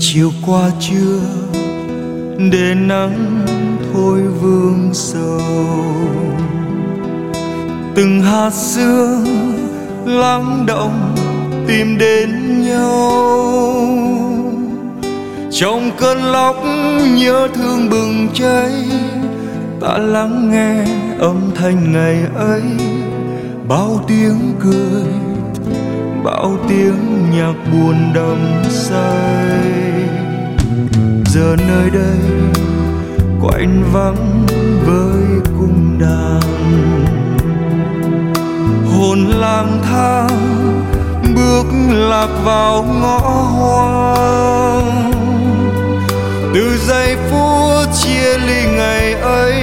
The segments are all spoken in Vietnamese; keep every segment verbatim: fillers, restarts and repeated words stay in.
Chiều qua trưa để nắng thôi vương sầu, từng hạt sương lắng động tìm đến nhau. Trong cơn lốc nhớ thương bừng cháy, ta lắng nghe âm thanh ngày ấy. Bao tiếng cười, bao tiếng nhạc buồn đắm say. Giờ nơi đây quạnh vắng với cung đàn, hồn lang thang bước lạc vào ngõ hoang. Từ giây phút chia ly ngày ấy,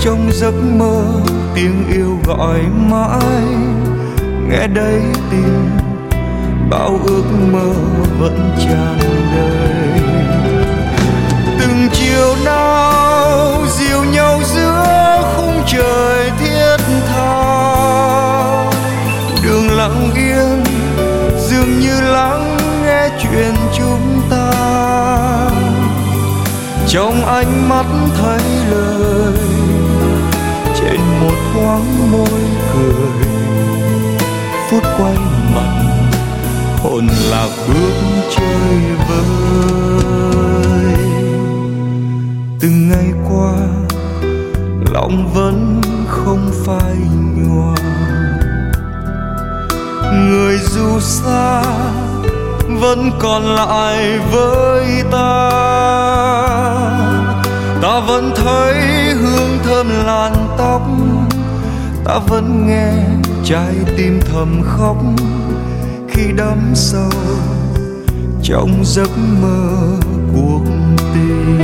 trong giấc mơ tiếng yêu gọi mãi. Nghe đây tim bao ước mơ vẫn tràn đầy. Từng chiều nào dìu nhau giữa khung trời thiết tha, đường lặng yên dường như lắng nghe chuyện chúng ta. Trong ánh mắt thấy lời trên một thoáng môi cười, phút quay mặt hồn lạc bước chơi vơi. Từng ngày qua lòng vẫn không phai nhòa, người dù xa vẫn còn lại với ta. Ta vẫn thấy hương thơm làn tóc, ta vẫn nghe trái tim thầm khóc khi đắm sâu trong giấc mơ cuộc tình.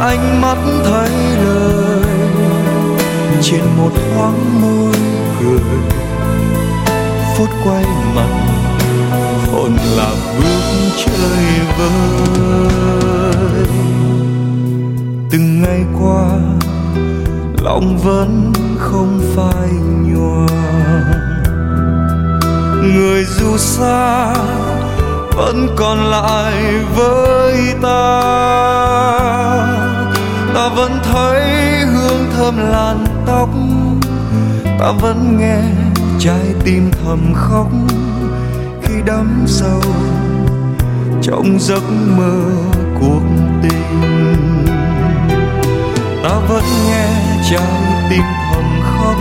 Ánh mắt thấy lời trên một thoáng môi cười, phút quay mặt hồn lạc bước chơi vơi. Từng ngày qua lòng vẫn không phai nhòa, người dù xa vẫn còn lại với ta. Ta vẫn thấy hương thơm làn tóc, ta vẫn nghe trái tim thầm khóc khi đắm sâu trong giấc mơ cuộc tình. Ta vẫn nghe trái tim thầm khóc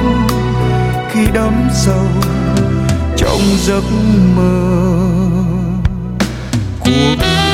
khi đắm sâu trong giấc mơ cuộc tình.